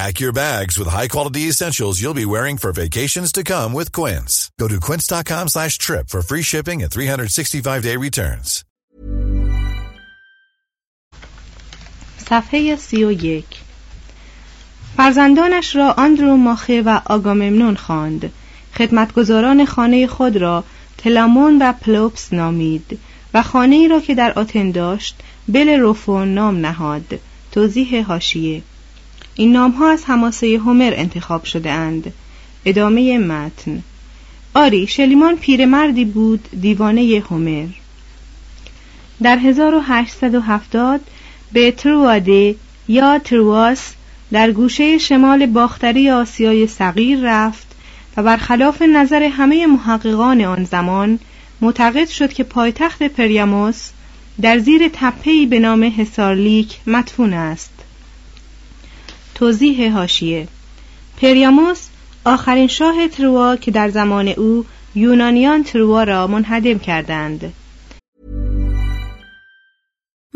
Pack your bags with high-quality essentials you'll be wearing for vacations to come with Quince. Go to quince.com/trip for free shipping and 365-day returns. صفحه 31. فرزندانش را آندرو ماخه و آگاممنون خواند. خدمتگزاران خانه خود را تلامون و پلوپس نامید و خانه‌ای را که در آتن داشت بلروفون نام نهاد. توضیح حاشیه: این نام‌ها از حماسه هومر انتخاب شده اند. ادامه متن. آری، شلیمان پیرمردی بود، دیوانه هومر. در 1870 به ترواده یا ترواس در گوشه شمال باختری آسیای صغیر رفت و برخلاف نظر همه محققان آن زمان معتقد شد که پایتخت پریاموس در زیر تپه‌ای به نام حصارلیک مدفون است. توضیح حاشیه: پریاموس آخرین شاه تروا که در زمان او یونانیان تروا را منهدم کردند.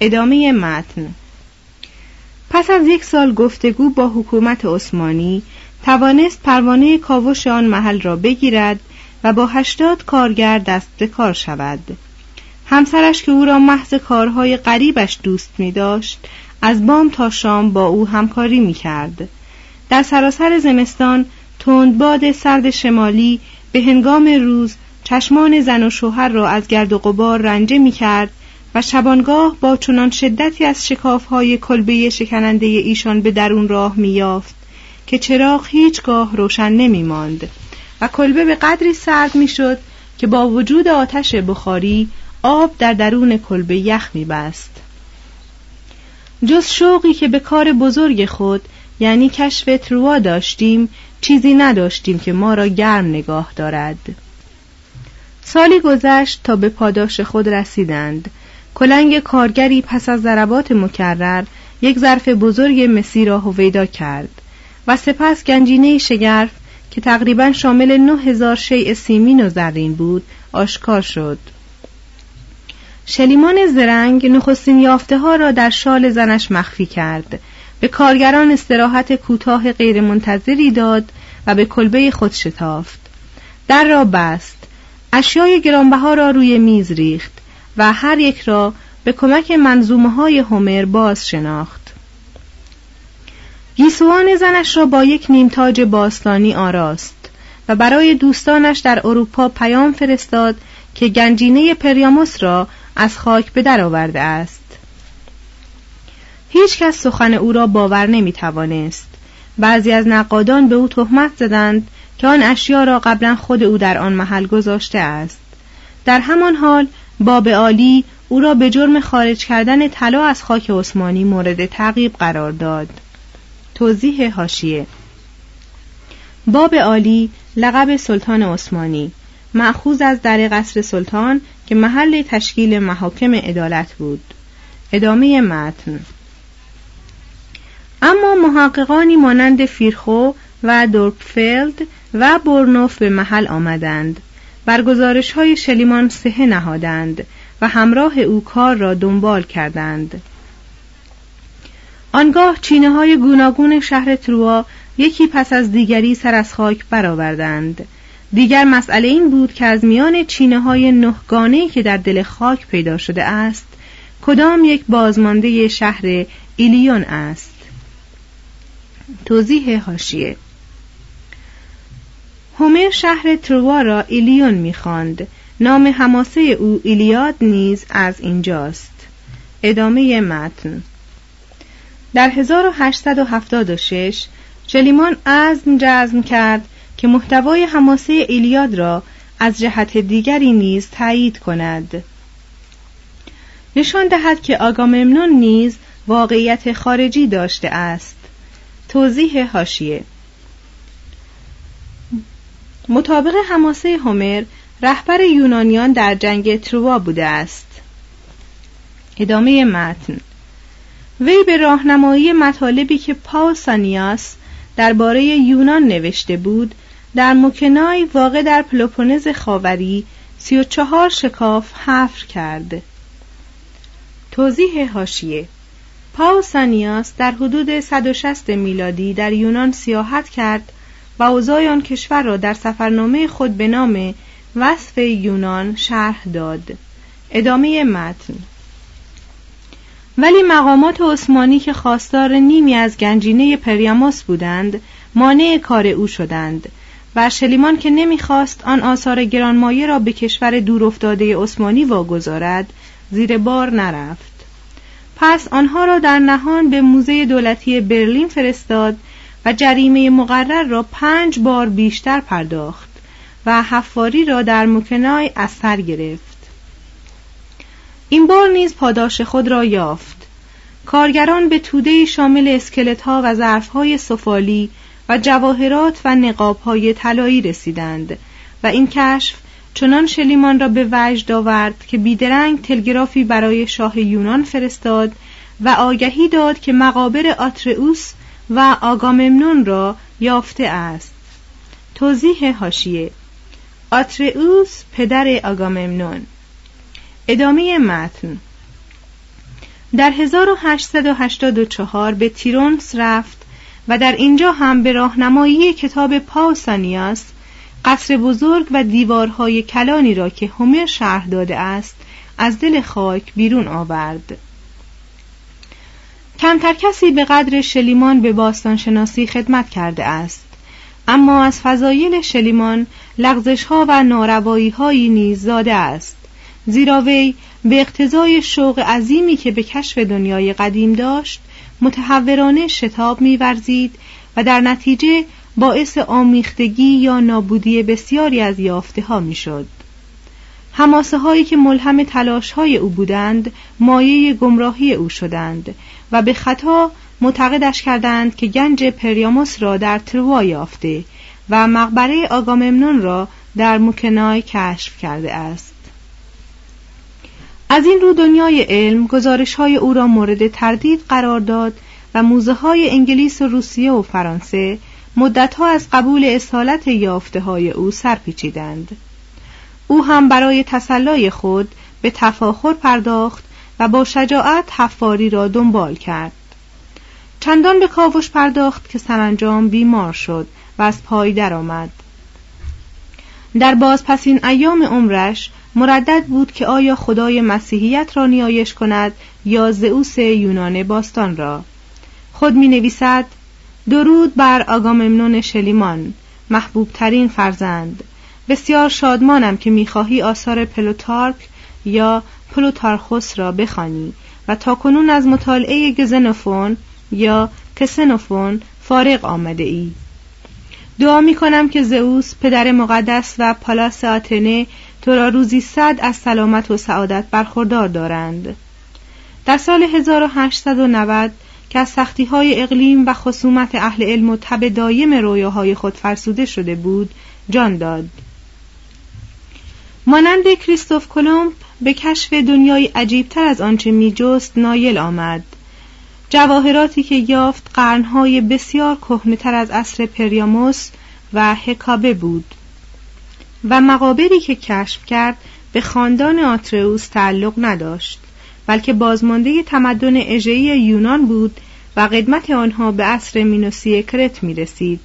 ادامه متن. پس از یک سال گفتگو با حکومت عثمانی توانست پروانه کاوش آن محل را بگیرد و با 80 کارگر دست به کار شود. همسرش که او را محض کارهای غریبش دوست می داشت از بام تا شام با او همکاری می کرد. در سراسر زمستان تندباد سرد شمالی به هنگام روز چشمان زن و شوهر را از گرد و غبار رنجه می کرد و شبانگاه با چنان شدتی از شکاف‌های کلبه شکننده ایشان به درون راه می‌یافت که چراغ هیچگاه روشن نمی‌ماند و کلبه به قدری سرد می‌شد که با وجود آتش بخاری آب در درون کلبه یخ می‌بست. جز شوقی که به کار بزرگ خود یعنی کشف تروا داشتیم، چیزی نداشتیم که ما را گرم نگاه دارد. سالی گذشت تا به پاداش خود رسیدند. کلنگ کارگری پس از ضربات مکرر یک ظرف بزرگ مسی را هویدا کرد و سپس گنجینه شگرف که تقریباً شامل 9000 شیء سیمین و زرین بود آشکار شد. شلیمان زرنگ نخستین یافته‌ها را در شال زنش مخفی کرد، به کارگران استراحت کوتاه غیرمنتظری داد و به کلبه خود شتافت. در را بست. اشیای گرانبها را روی میز ریخت و هر یک را به کمک منظومه‌های هومر باز شناخت. گیسوان زنش را با یک نیمتاج باستانی آراست و برای دوستانش در اروپا پیام فرستاد که گنجینه پریاموس را از خاک به درآورده است. هیچ کس سخن او را باور نمی‌توانست. بعضی از نقادان به او تهمت زدند که آن اشیا را قبلا خود او در آن محل گذاشته است. در همان حال باب عالی او را به جرم خارج کردن طلا از خاک عثمانی مورد تعقیب قرار داد. توضیح حاشیه: باب عالی لقب سلطان عثمانی، مأخوذ از در قصر سلطان که محل تشکیل محاکم عدالت بود. ادامه متن. اما محققانی مانند فیرخو و دورپفلد و برنوف به محل آمدند، بر گزارش‌های شلیمان صحه نهادند و همراه او کار را دنبال کردند. آنگاه چینه‌های گوناگون شهر تروا یکی پس از دیگری سر از خاک برآوردند. دیگر مسئله این بود که از میان چینه‌های نهگانه‌ای که در دل خاک پیدا شده است، کدام یک بازمانده شهر ایلیون است. توضیح حاشیه: هومر شهر تروا را ایلیون می‌خواند. نام حماسه او ایلیاد نیز از اینجاست. ادامه متن. در 1876 شلیمان عزم کرد که محتوای حماسه ایلیاد را از جهت دیگری نیز تایید کند. نشان دهد که آگاممنون نیز واقعیت خارجی داشته است. توضیح حاشیه: مطابق حماسه هومر، رهبر یونانیان در جنگ تروا بوده است. ادامه متن. وی به راهنمایی مطالبی که پاوسانیاس درباره یونان نوشته بود، در مکنای واقع در پلوپونز خاوری 34 شکاف حفر کرد. توضیح حاشیه: پاوسانیاس در حدود 160 میلادی در یونان سیاحت کرد و اوضاع آن کشور را در سفرنامه خود به نام وصف یونان شرح داد. ادامه متن. ولی مقامات عثمانی که خواستار نیمی از گنجینه پریاموس بودند، مانع کار او شدند و شلیمان که نمیخواست آن آثار گرانمایه را به کشور دورافتاده عثمانی واگذارد، زیر بار نرفت. پس آنها را در نهان به موزه دولتی برلین فرستاد و جریمه مقرر را 5 بار بیشتر پرداخت و حفاری را در مکنای از سر گرفت. این بار نیز پاداش خود را یافت. کارگران به توده شامل اسکلت‌ها و ظرف‌های سفالی و جواهرات و نقاب‌های طلایی رسیدند و این کشف چنان شلیمان را به وجد آورد که بیدرنگ تلگرافی برای شاه یونان فرستاد و آگهی داد که مقابر آترئوس و آگاممنون را یافته است. توضیح حاشیه: آترئوس پدر آگاممنون. ادامه متن. در 1884 به تیرونس رفت و در اینجا هم به راهنمایی کتاب پاوسانیاس قصر بزرگ و دیوارهای کلانی را که هومر شرح داده است از دل خاک بیرون آورد. کمتر کسی به قدر شلیمان به باستانشناسی خدمت کرده است، اما از فضایل شلیمان لغزش‌ها و ناروایی‌هایی نیز زاده است، زیرا وی به اقتضای شوق عظیمی که به کشف دنیای قدیم داشت، متحورانه شتاب می‌ورزید و در نتیجه باعث آمیختگی یا نابودی بسیاری از یافته‌ها می‌شد. حماسه‌هایی که ملهم تلاش‌های او بودند، مایه گمراهی او شدند و به خطا معتقدش کردند که گنج پریاموس را در تروا یافته و مقبره آگاممنون را در مکنای کشف کرده است. از این رو دنیای علم گزارش‌های او را مورد تردید قرار داد و موزه‌های انگلیس و روسیه و فرانسه مدت‌ها از قبول اصالت یافته‌های او سرپیچیدند. او هم برای تسلای خود به تفاخر پرداخت و با شجاعت حفاری را دنبال کرد. چندان به کاوش پرداخت که سرانجام بیمار شد و از پای درآمد. در بازپسین ایام عمرش مردد بود که آیا خدای مسیحیت را نیایش کند یا زئوس یونان باستان را. خود می نویسد: درود بر آگاممنون شلیمان، محبوب ترین فرزند، بسیار شادمانم که می‌خواهی آثار پلوتارک یا پلوتارخوس را بخوانی و تاکنون از مطالعه گزنوفون یا کسنوفون فارغ آمده ای. دعا می‌کنم که زئوس پدر مقدس و پالاس آتنه تو را روزی 100 از سلامت و سعادت برخوردار دارند. در سال 1890 که از سختی‌های اقلیم و خصومت اهل علم و تب دایم رویاهای خود فرسوده شده بود، جان داد. مانند کریستوف کلمب به کشف دنیای عجیبتر از آنچه می‌جست نایل آمد. جواهراتی که یافت قرن‌های بسیار کهنه‌تر از عصر پریاموس و هکابه بود و مقابری که کشف کرد به خاندان آترئوس تعلق نداشت، بلکه بازمانده تمدن اژه‌ای یونان بود و قدمت آنها به عصر مینوسی کرت می‌رسید.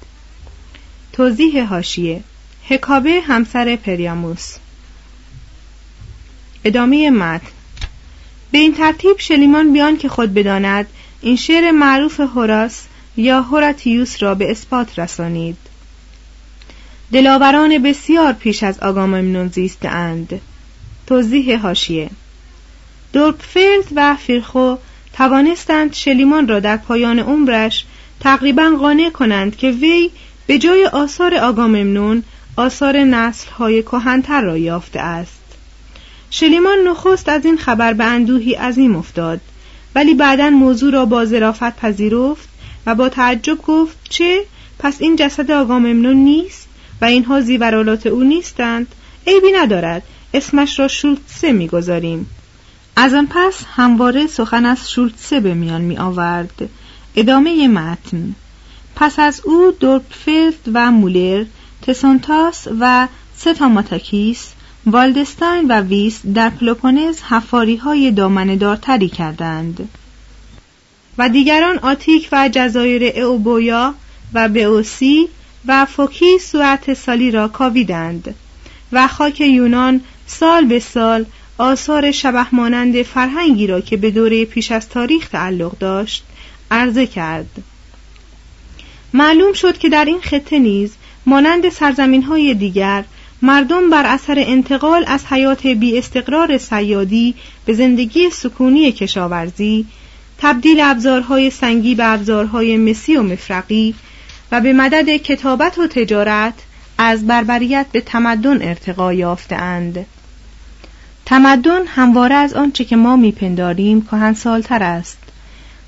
توضیح حاشیه: هکابه همسر پریاموس. ادامه متن. به این ترتیب شلیمان بیان که خود بداند این شعر معروف هوراس یا هوراتیوس را به اثبات رسانید: دلاوران بسیار پیش از آگاممنون زیستند. توضیح حاشیه: دورپفلد و فیرخو توانستند شلیمان را در پایان عمرش تقریباً قانع کنند که وی به جای آثار آگاممنون آثار نسل‌های کهن‌تر را یافته است. شلیمان نخست از این خبر به اندوهی عظیم افتاد، ولی بعداً موضوع را با ظرافت پذیرفت و با تعجب گفت: چه؟ پس این جسد آگاممنون نیست و اینها زیورالات او نیستند؟ عیبی ندارد، اسمش را شولتسه می‌گذاریم. از آن پس همواره سخن از شولتسه به میان می آورد. ادامه متن. پس از او دورپفلد و مولر، تسونتاس و ستاماتاکیس، والدستاین و ویس در پلوپونز حفاری‌های دامنه‌دارتری کردند و دیگران آتیک و جزایر اوبویا و بئوسی و فوکی سوعت سالی را کاویدند و خاک یونان سال به سال آثار شبه مانند فرهنگی را که به دوره پیش از تاریخ تعلق داشت عرضه کرد. معلوم شد که در این خطه نیز مانند سرزمین‌های دیگر مردم بر اثر انتقال از حیات بی استقرار صیادی به زندگی سکونی کشاورزی، تبدیل ابزارهای سنگی به ابزارهای مسی و مفرقی و به مدد کتابت و تجارت از بربریت به تمدن ارتقا یافته‌اند. تمدن همواره از آنچه که ما میپنداریم کهنسال‌تر است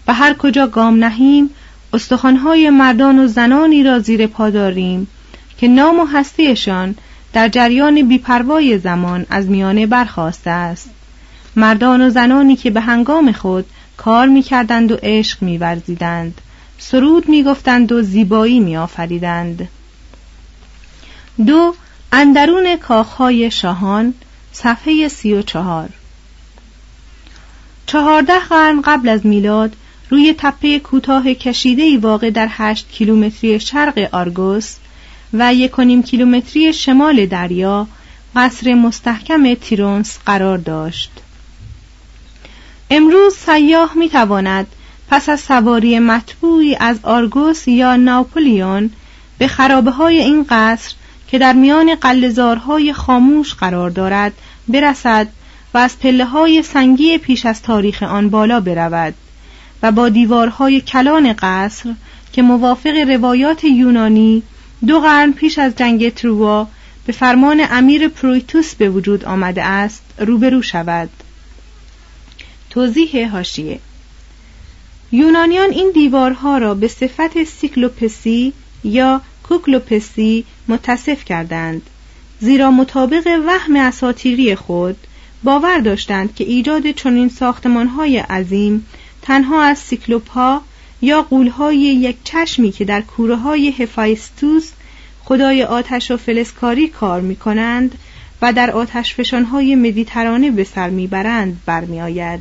و هر کجا گام نهیم استخوان‌های مردان و زنانی را زیر پا داریم که نام و هستیشان در جریان بی‌پروای زمان از میانه برخاسته است. مردان و زنانی که به هنگام خود کار می‌کردند و عشق می‌ورزیدند، سرود می‌گفتند و زیبایی می‌آفریدند. دو، اندرون کاخ‌های شاهان، صفحه 34. 14 قرن قبل از میلاد روی تپه کوتاه کشیده‌ای واقع در 8 کیلومتری شرق آرگوس و 1.5 کیلومتری شمال دریا، قصر مستحکم تیرونس قرار داشت. امروز سیاح می‌تواند پس از سواری مطبوعی از آرگوس یا ناپولیون به خرابه‌های این قصر که در میان قلعه‌زارهای خاموش قرار دارد برسد و از پله‌های سنگی پیش از تاریخ آن بالا برود و با دیوارهای کلان قصر که موافق روایات یونانی 2 قرن پیش از جنگ تروا به فرمان امیر پرویتوس به وجود آمده است روبرو شود. توضیح حاشیه: یونانیان این دیوارها را به صفت سیکلوپسی یا کوکلوپسی متصف کردند، زیرا مطابق وهم اساطیری خود باور داشتند که ایجاد چنین ساختمان‌های عظیم تنها از سیکلوپ‌ها یا غول‌های یک چشمی که در کوره‌های هفایستوس خدای آتش و فلزکاری کار می‌کنند و در آتشفشان‌های مدیترانه به سر می‌برند برمی‌آید.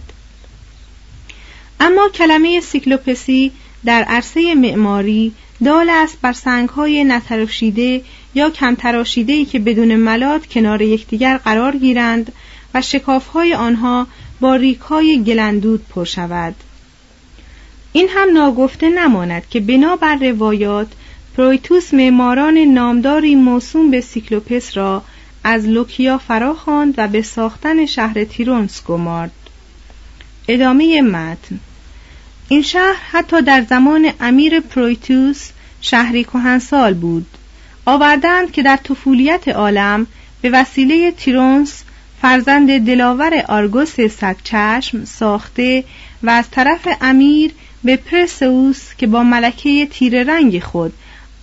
اما کلمه سیکلوپسی در عرصه معماری دال است بر سنگ‌های نتراشیده یا کم تراشیده‌ای که بدون ملات کنار یکدیگر قرار گیرند و شکاف‌های آنها با ریگ‌های گلندود پر شود. این هم ناگفته نماند که بنابر روایات پرویتوس معماران نامداری موسوم به سیکلوپس را از لوکیا فراخواند و به ساختن شهر تیرونس گمارد. ادامه متن. این شهر حتی در زمان امیر پرویتوس شهری کهنسال بود. آوردند که در طفولیت عالم به وسیله تیرونس فرزند دلاور آرگوس صدچشم ساخته و از طرف امیر به پرسئوس که با ملکه تیره رنگ خود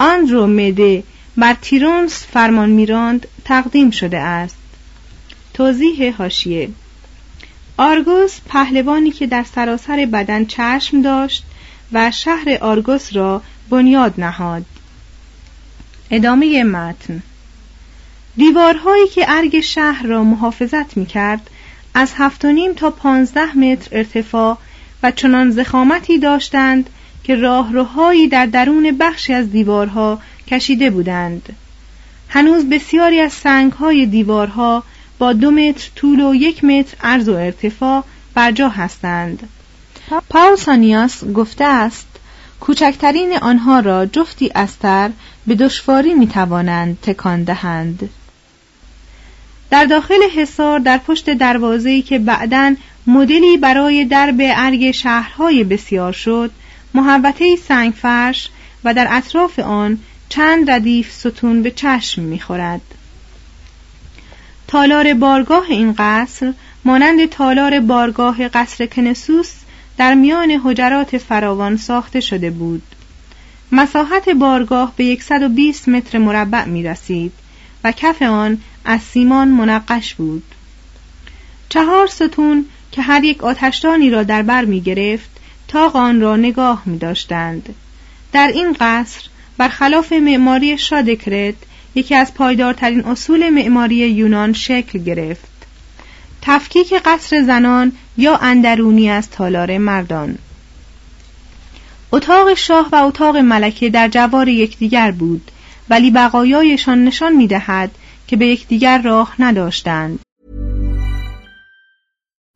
آندرومده بر تیرونس فرمان می‌راند تقدیم شده است. توضیح حاشیه. آرگوس پهلوانی که در سراسر بدن چشم داشت و شهر آرگوس را بنیاد نهاد. ادامه متن. دیوارهایی که ارگ شهر را محافظت می‌کرد از 7.5 تا 15 متر ارتفاع و چنان ضخامتی داشتند که راهروهایی در درون بخشی از دیوارها کشیده بودند. هنوز بسیاری از سنگ‌های دیوارها با 2 متر طول و 1 متر عرض و ارتفاع بر جا هستند. پاوسانیاس گفته است کوچکترین آنها را جفتی استر به دشواری می‌توانند تکان دهند. در داخل حصار در پشت دروازه‌ای که بعداً مدلی برای درب ارگ شهرهای بسیار شد، محوطه‌ای سنگفرش و در اطراف آن چند ردیف ستون به چشم می‌خورد. تالار بارگاه این قصر مانند تالار بارگاه قصر کنسوس در میان حجرات فراوان ساخته شده بود. مساحت بارگاه به 120 متر مربع می رسید و کف آن از سیمان منقش بود. 4 ستون که هر یک آتشدانی را در بر می گرفت طاق آن را نگاه می داشتند. در این قصر برخلاف معماری شادکرت یکی از پایدارترین اصول معماری یونان شکل گرفت: تفکیک قصر زنان یا اندرونی از تالار مردان. اتاق شاه و اتاق ملکه در جوار یکدیگر بود، ولی بقایایشان نشان می‌دهد که به یکدیگر راه نداشتند.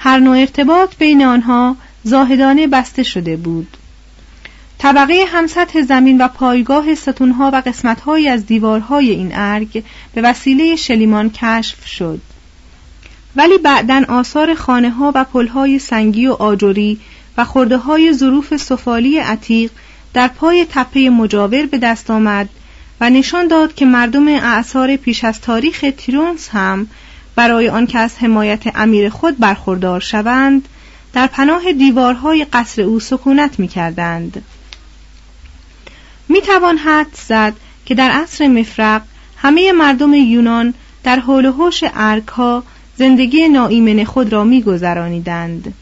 هر نوع ارتباط بین آنها زاهدانه بسته شده بود. طبقه همسطح زمین و پایگاه ستونها و قسمت‌هایی از دیوارهای این ارگ به وسیله شلیمان کشف شد. ولی بعداً آثار خانه‌ها و پل‌های سنگی و آجری و خرده‌های ظروف سفالی عتیق در پای تپه مجاور به دست آمد و نشان داد که مردم اعصار پیش از تاریخ تیرونس هم برای آنکه از حمایت امیر خود برخوردار شوند در پناه دیوارهای قصر او سکونت می‌کردند. می‌توان حدس زد که در عصر مفرق همه مردم یونان در حول و حوش ارگ‌ها زندگی ناایمن خود را می‌گذرانیدند.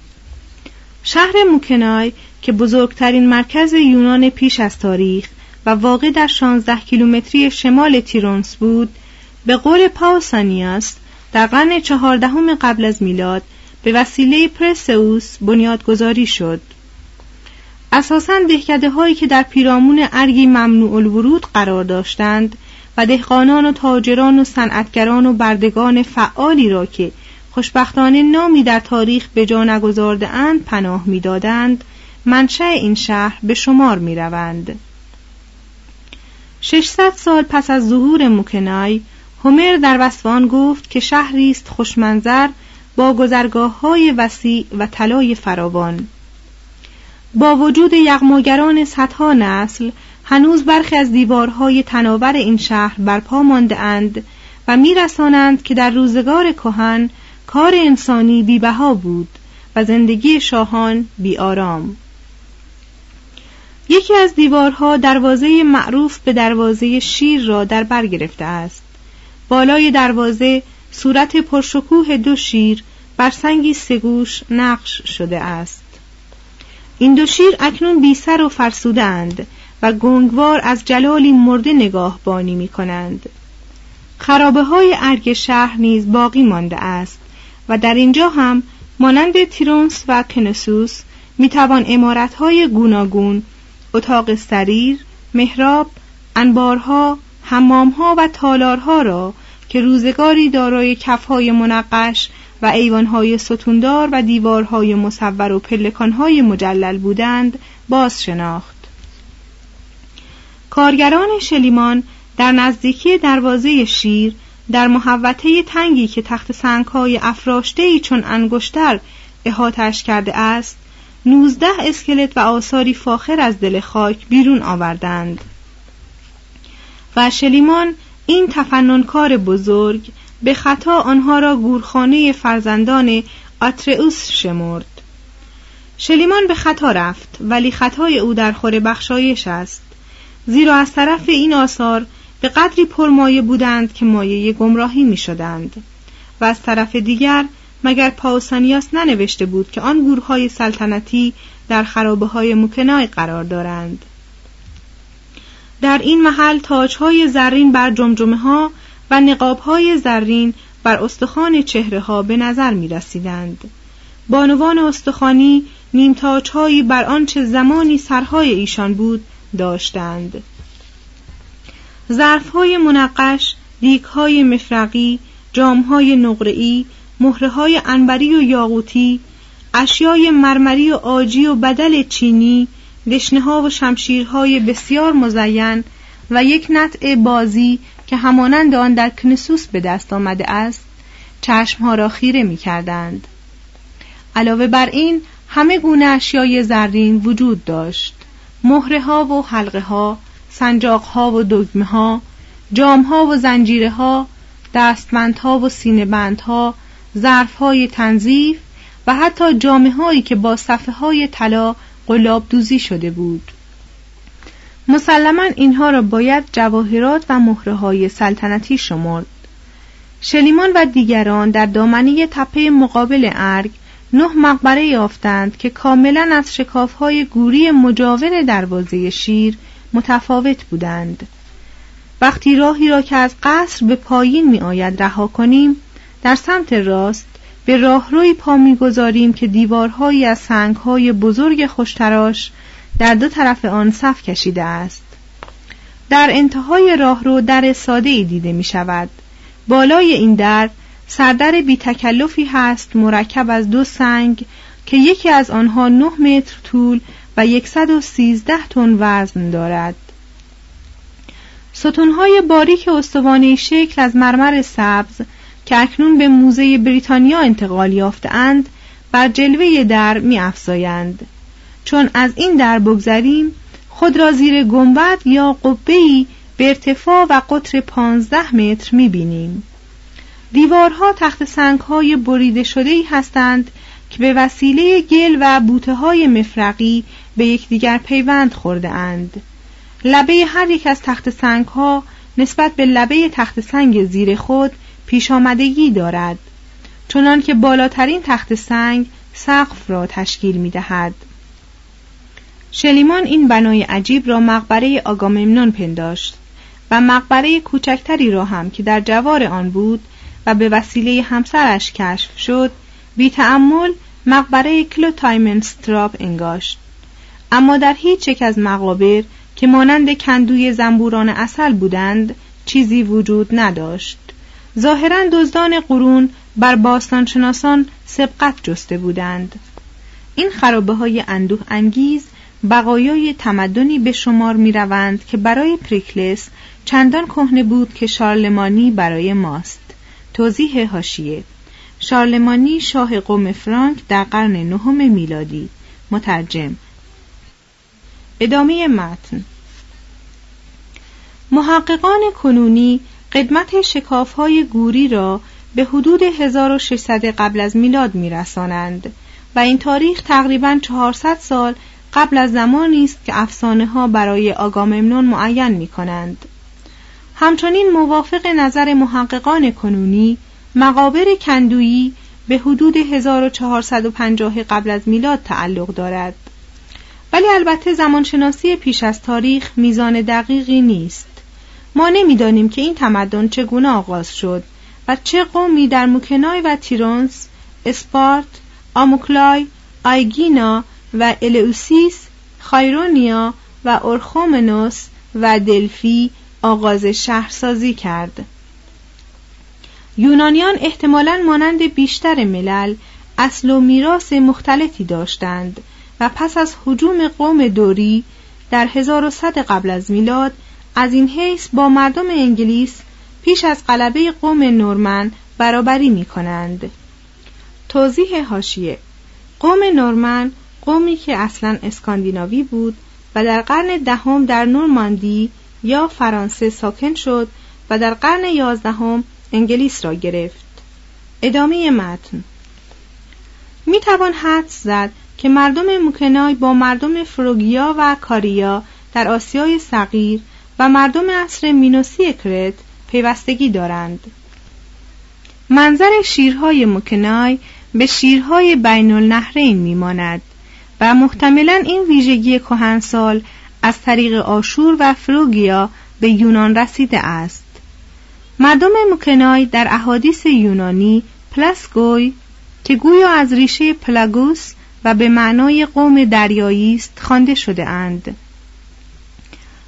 شهر موکنای که بزرگترین مرکز یونان پیش از تاریخ و واقع در 16 کیلومتری شمال تیرنس بود، به قول پاوسانیاس در قرن 14 قبل از میلاد به وسیله پرسئوس بنیادگذاری شد. اساساً دهکده‌هایی که در پیرامون ارگی ممنوع الورود قرار داشتند و دهقانان و تاجران و صنعتگران و بردگان فعالی را که خوشبختانه نامی در تاریخ به جا نگذارده اند پناه می‌دادند، منشأ این شهر به شمار می‌روند. 600 سال پس از ظهور موکنای، هومر در وسوان گفت که شهری است خوشمنظر با گذرگاه‌های وسیع و طلای فراوان. با وجود یغماگران صدها نسل، هنوز برخی از دیوارهای تناور این شهر برپا مانده اند و می‌رسانند که در روزگار کهن کار انسانی بی‌بها بود و زندگی شاهان بی‌آرام. یکی از دیوارها دروازه معروف به دروازه شیر را در بر گرفته است. بالای دروازه صورت پرشکوه دو شیر بر سنگی سه‌گوش نقش شده است. این دو شیر اکنون بی سر و فرسوده اند و گنگوار از جلالی مرده نگاهبانی می کنند. خرابه های ارگ شهر نیز باقی مانده است و در اینجا هم مانند تیرنس و کنسوس می توان عمارت های گوناگون، اتاق سریر، محراب، انبارها، حمامها و تالارها را که روزگاری دارای کفهای منقش و ایوانهای ستوندار و دیوارهای مصور و پلکانهای مجلل بودند باز شناخت. کارگران شلیمان در نزدیکی دروازه شیر در محوطه تنگی که تخت سنگهای افراشته‌ای چون انگشتر احاطه‌اش کرده است، 19 اسکلت و آثاری فاخر از دل خاک بیرون آوردند و شلیمان این تفننکار بزرگ به خطا آنها را گورخانه فرزندان آترئوس شمرد. شلیمان به خطا رفت، ولی خطای او در خور بخشایش است، زیرا از طرف این آثار به قدری پرمایه بودند که مایه گمراهی می شدند و از طرف دیگر مگر پاوسانیاس ننوشته بود که آن گورهای سلطنتی در خرابه های موکنای قرار دارند. در این محل تاج‌های زرین بر جمجمه‌ها و نقاب‌های زرین بر استخوان چهره‌ها به نظر می‌رسیدند. بانوان استخوانی نیم‌تاج‌هایی بر آنچه زمانی سرهای ایشان بود داشتند. ظرف‌های منقش، دیگ‌های مفرقی، جام‌های نقره‌ای، مهره‌های عنبری و یاقوتی، اشیای مرمری و عاجی و بدل چینی، دشنه‌ها و شمشیرهای بسیار مزین و یک نطع بازی که همانند آن در کنسوس به دست آمده است، چشم‌ها را خیره می‌کردند. علاوه بر این، همه گونه اشیای زرین وجود داشت: مهره‌ها و حلقه‌ها، سنجاق‌ها و دگمه‌ها، جام‌ها و زنجیره‌ها، دستبندها و سینه‌بندها، ظرف‌های تنظیف و حتی جامه‌هایی که با صفحه‌های طلا قلاب دوزی شده بود. مسلماً اینها را باید جواهرات و مهره‌های سلطنتی شمرد. شلیمان و دیگران در دامنه تپه مقابل ارگ 9 مقبره یافتند که کاملاً از شکاف‌های گوری مجاور دروازه شیر متفاوت بودند. وقتی راهی را که از قصر به پایین می‌آید رها کنیم، در سمت راست به راهروی پا می‌گذاریم که دیوارهایی از سنگ‌های بزرگ خوشتراش در دو طرف آن صف کشیده است. در انتهای راهرو در ساده‌ای دیده می‌شود. بالای این در سردر بی‌تکلفی هست مرکب از دو سنگ که یکی از آنها 9 متر طول و 113 تن وزن دارد. ستون‌های باریک استوانه‌ای شکل از مرمر سبز که اکنون به موزه بریتانیا انتقال یافته‌اند بر جلوه در می‌افزایند. چون از این در بگذریم، خود را زیر گنبد یا قبه‌ای به ارتفاع و قطر 15 متر می‌بینیم. دیوارها تخت سنگ‌های بریده شده‌ای هستند که به وسیله گل و بوته‌های مفرقی به یکدیگر پیوند خورده‌اند. لبه هر یک از تخت سنگ‌ها نسبت به لبه تخت سنگ زیر خود پیش آمدگی دارد، چنان که بالاترین تخت سنگ سقف را تشکیل می دهد. شلیمان این بنای عجیب را مقبره آگاممنون پنداشت و مقبره کوچکتری را هم که در جوار آن بود و به وسیله همسرش کشف شد، بی تأمل مقبره کلوتایمنستراپ انگاشت. اما در هیچ یک از مقابر که مانند کندوی زنبوران عسل بودند، چیزی وجود نداشت. ظاهراً دزدان قرون بر باستانشناسان سبقت جسته بودند. این خرابه‌های اندوه انگیز بقایای تمدنی به شمار می‌روند که برای پریکلس چندان کهنه بود که شارلمانی برای ماست. توضیح حاشیه: شارلمانی شاه قوم فرانک در قرن 9 میلادی. مترجم. ادامه متن. محققان کنونی قدمت شکاف‌های گوری را به حدود 1600 قبل از میلاد می‌رسانند و این تاریخ تقریباً 400 سال قبل از زمانی است که افسانه‌ها برای آگاممنون معین می‌کنند. همچنین موافق نظر محققان کنونی، مقابر کندویی به حدود 1450 قبل از میلاد تعلق دارد. ولی البته زمانشناسی پیش از تاریخ میزان دقیقی نیست. ما نمی‌دانیم که این تمدن چگونه آغاز شد و چه قومی در موکنای و تیرونس، اسپارت، آموکلای، آیگینا و الئوسیس، خایرونیا و اورخومنوس و دلفی آغاز شهرسازی کرد. یونانیان احتمالاً مانند بیشتر ملل اصل و میراث مختلفی داشتند و پس از هجوم قوم دوری در 1100 قبل از میلاد از این حیث با مردم انگلیس پیش از غلبه قوم نورمن برابری می کنند. توضیح حاشیه: قوم نورمن قومی که اصلاً اسکاندیناوی بود و در قرن 10 در نورماندی یا فرانسه ساکن شد و در قرن 11 انگلیس را گرفت. ادامه متن. می توان حدس زد که مردم موکنای با مردم فروگیا و کاریا در آسیای صغیر و مردم عصر مینوسی کرت پیوستگی دارند. منظر شیرهای موکنای به شیرهای بین النهرین می ماند و محتملاً این ویژگی کهنسال از طریق آشور و فروگیا به یونان رسیده است. مردم موکنای در احادیث یونانی پلاسگوی که گویا از ریشه پلاگوس و به معنای قوم دریایی است خوانده شده اند.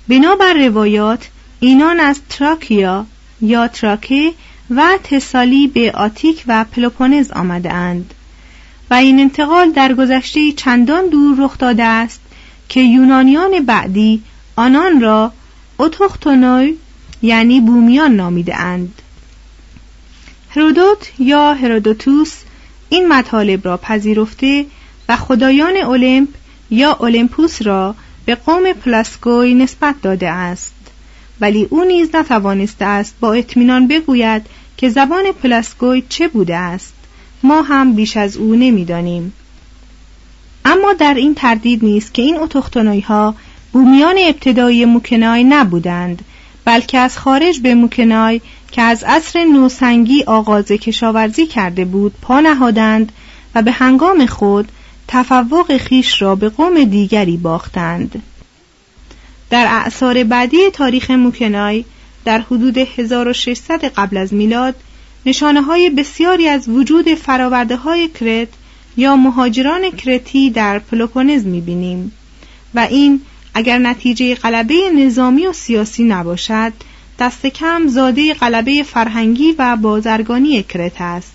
بنابر روایات اینان از تراکیا یا تراکه و تسالی به آتیک و پلوپونز آمده اند و این انتقال در گذشته چندان دور رخ داده است که یونانیان بعدی آنان را اوتوختونوی یعنی بومیان نامیده اند. هرودوت یا هرودوتوس این مطالب را پذیرفته و خدایان اولمپ یا اولمپوس را به قوم پلاسکوی نسبت داده است، ولی او نیز نتوانسته است با اطمینان بگوید که زبان پلاسکوی چه بوده است. ما هم بیش از او نمی‌دانیم. اما در این تردید نیست که این اوتوختونوی‌ها بومیان ابتدایی موکنای نبودند، بلکه از خارج به موکنای که از عصر نوسنگی آغاز کشاورزی کرده بود پا نهادند و به هنگام خود تفوق خیش را به قوم دیگری باختند. در اعصار بعدی تاریخ موکنای در حدود 1600 قبل از میلاد نشانه‌های بسیاری از وجود فراورده‌های کرت یا مهاجران کرتی در پلوپونز می‌بینیم و این اگر نتیجه غلبه نظامی و سیاسی نباشد دست کم زاده غلبه فرهنگی و بازرگانی کرت است.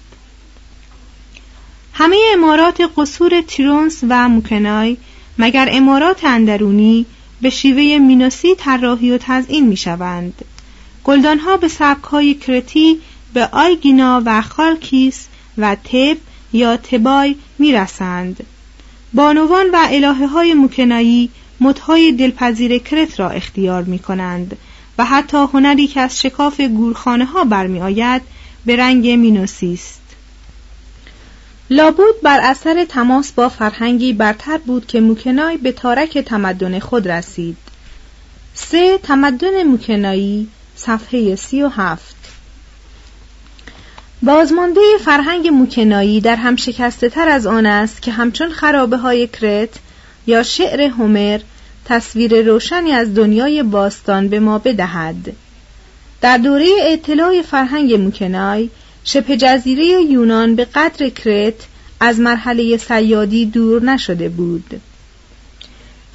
همه امارات قصور تیرونس و موکنای مگر امارات اندرونی به شیوه مینوسی طراحی و تزیین می‌شوند. گلدان‌ها به سبک‌های کرتی به آیگینا و خالکیس و تب یا تبای می‌رسند. بانوان و الهه‌های موکنایی مت‌های دلپذیر کرت را اختیار می‌کنند و حتی هنری که از شکاف گورخانه‌ها برمی‌آید به رنگ مینوسی است. لابود بر اثر تماس با فرهنگی برتر بود که موکنای به تارک تمدن خود رسید. تمدن موکنایی، صفحه 37. بازمانده فرهنگ موکنایی در هم شکسته تر از آن است که همچون خرابه های کرت یا شعر هومر تصویر روشنی از دنیای باستان به ما بدهد. در دوره اطلاع فرهنگ موکنای، شبه جزیره یونان به قدر کرت از مرحله صیادی دور نشده بود.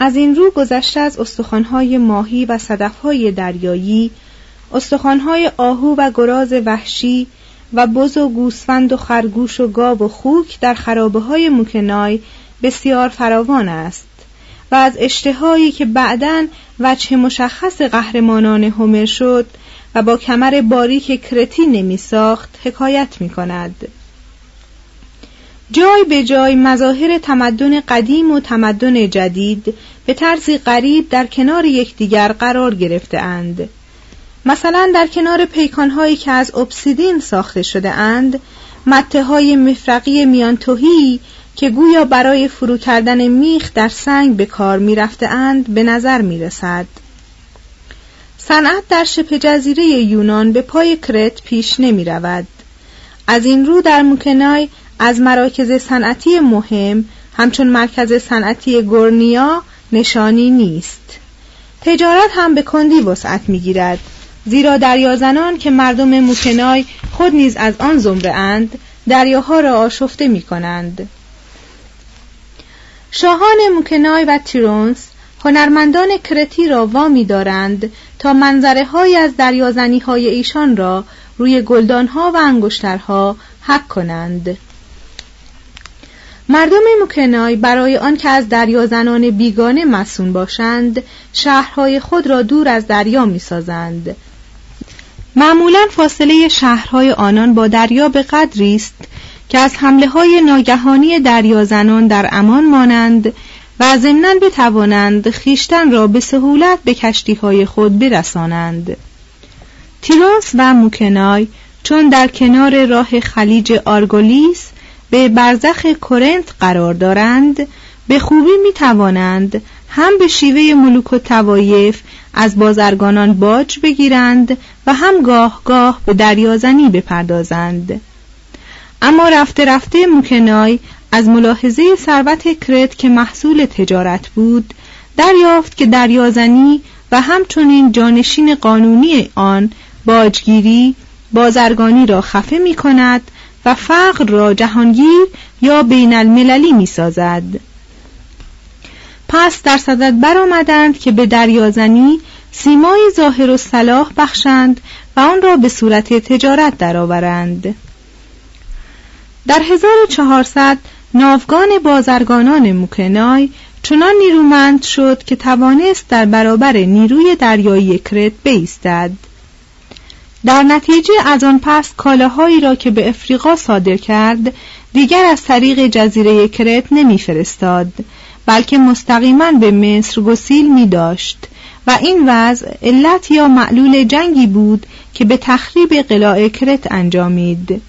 از این رو گذشته از استخوان‌های ماهی و صدف‌های دریایی، استخوان‌های آهو و گراز وحشی و بز و گوسفند و خرگوش و گاو و خوک در خرابه‌های موکنای بسیار فراوان است و از اشتهایی که بعداً وجه مشخص قهرمانان هومر شد و با کمر باریک کرتی نمی‌ساخت حکایت می‌کند. جای به جای مظاهر تمدن قدیم و تمدن جدید به طرزی غریب در کنار یکدیگر قرار گرفته‌اند. مثلا در کنار پیکان‌هایی که از ابسیدین ساخته شده اند، مته‌های مفرقی میانتهی که گویا برای فرو کردن میخ در سنگ به کار می‌رفته‌اند به نظر می‌رسد. صنعت در شبه جزیره یونان به پای کرت پیش نمی‌رود. از این رو در موکنای از مراکز صنعتی مهم همچون مرکز صنعتی گورنیا نشانی نیست. تجارت هم به کندی وسعت می‌گیرد، زیرا دریازنان که مردم موکنای خود نیز از آن زمره اند، دریاها را آشفته می‌کنند. شاهان موکنای و تیرونس هنرمندان کرتی را وامی دارند تا منظره‌های از دریازنی‌های ایشان را روی گلدان‌ها و انگشترها حک کنند. مردم موکنای برای آن که از دریازنان بیگانه مسون باشند، شهرهای خود را دور از دریا می‌سازند. معمولاً فاصله شهرهای آنان با دریا به قدری است که از حمله‌های ناگهانی دریازنان در امان مانند و ضمناً بتوانند خیشتن را به سهولت به کشتی‌های خود برسانند. تیرونس و موکنای چون در کنار راه خلیج آرگولیس به برزخ کرنت قرار دارند، به خوبی می توانند هم به شیوه ملوک و طوایف از بازرگانان باج بگیرند و هم گاه گاه به دریازنی بپردازند. اما رفته رفته موکنای از ملاحظه ثروت کرت که محصول تجارت بود دریافت که دریازنی و همچنین جانشین قانونی آن باجگیری بازرگانی را خفه می کند و فقر را جهانگیر یا بین المللی می سازد. پس در صدد برآمدند که به دریازنی سیمای ظاهر و صلاح بخشند و آن را به صورت تجارت درآورند. در 1400 ناوگان بازرگانان موکنای چنان نیرومند شد که توانست در برابر نیروی دریایی کرت بایستد. در نتیجه از آن پس کالاهایی را که به افریقا صادر کرد دیگر از طریق جزیره کرت نمی‌فرستاد، بلکه مستقیما به مصر گسیل می‌داشت و این وضع علت یا معلول جنگی بود که به تخریب قلاع کرت انجامید.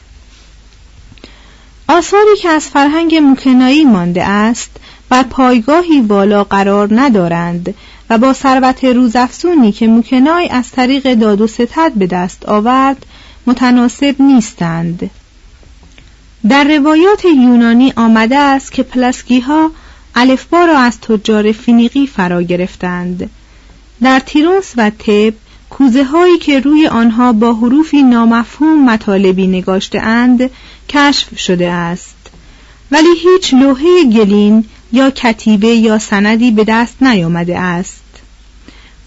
آثاری که از فرهنگ موکنایی مانده است بر پایگاهی والا قرار ندارند و با ثروت روزافزونی که موکنای از طریق داد و ستد به دست آورد متناسب نیستند. در روایات یونانی آمده است که پلاسکی‌ها الفبا را از تجار فینیقی فرا گرفتند. در تیرونس و تب کوزه‌هایی که روی آنها با حروفی نامفهوم مطالبی نگاشته‌اند کشف شده است، ولی هیچ لوحه گلین یا کتیبه یا سندی به دست نیامده است.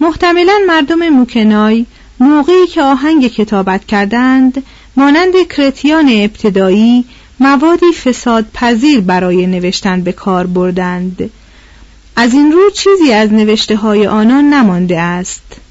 محتملاً مردم موکنای موقعی که آهنگ کتابت کردند مانند کرتیان ابتدایی موادی فساد پذیر برای نوشتن به کار بردند. از این رو چیزی از نوشته های آنان نمانده است.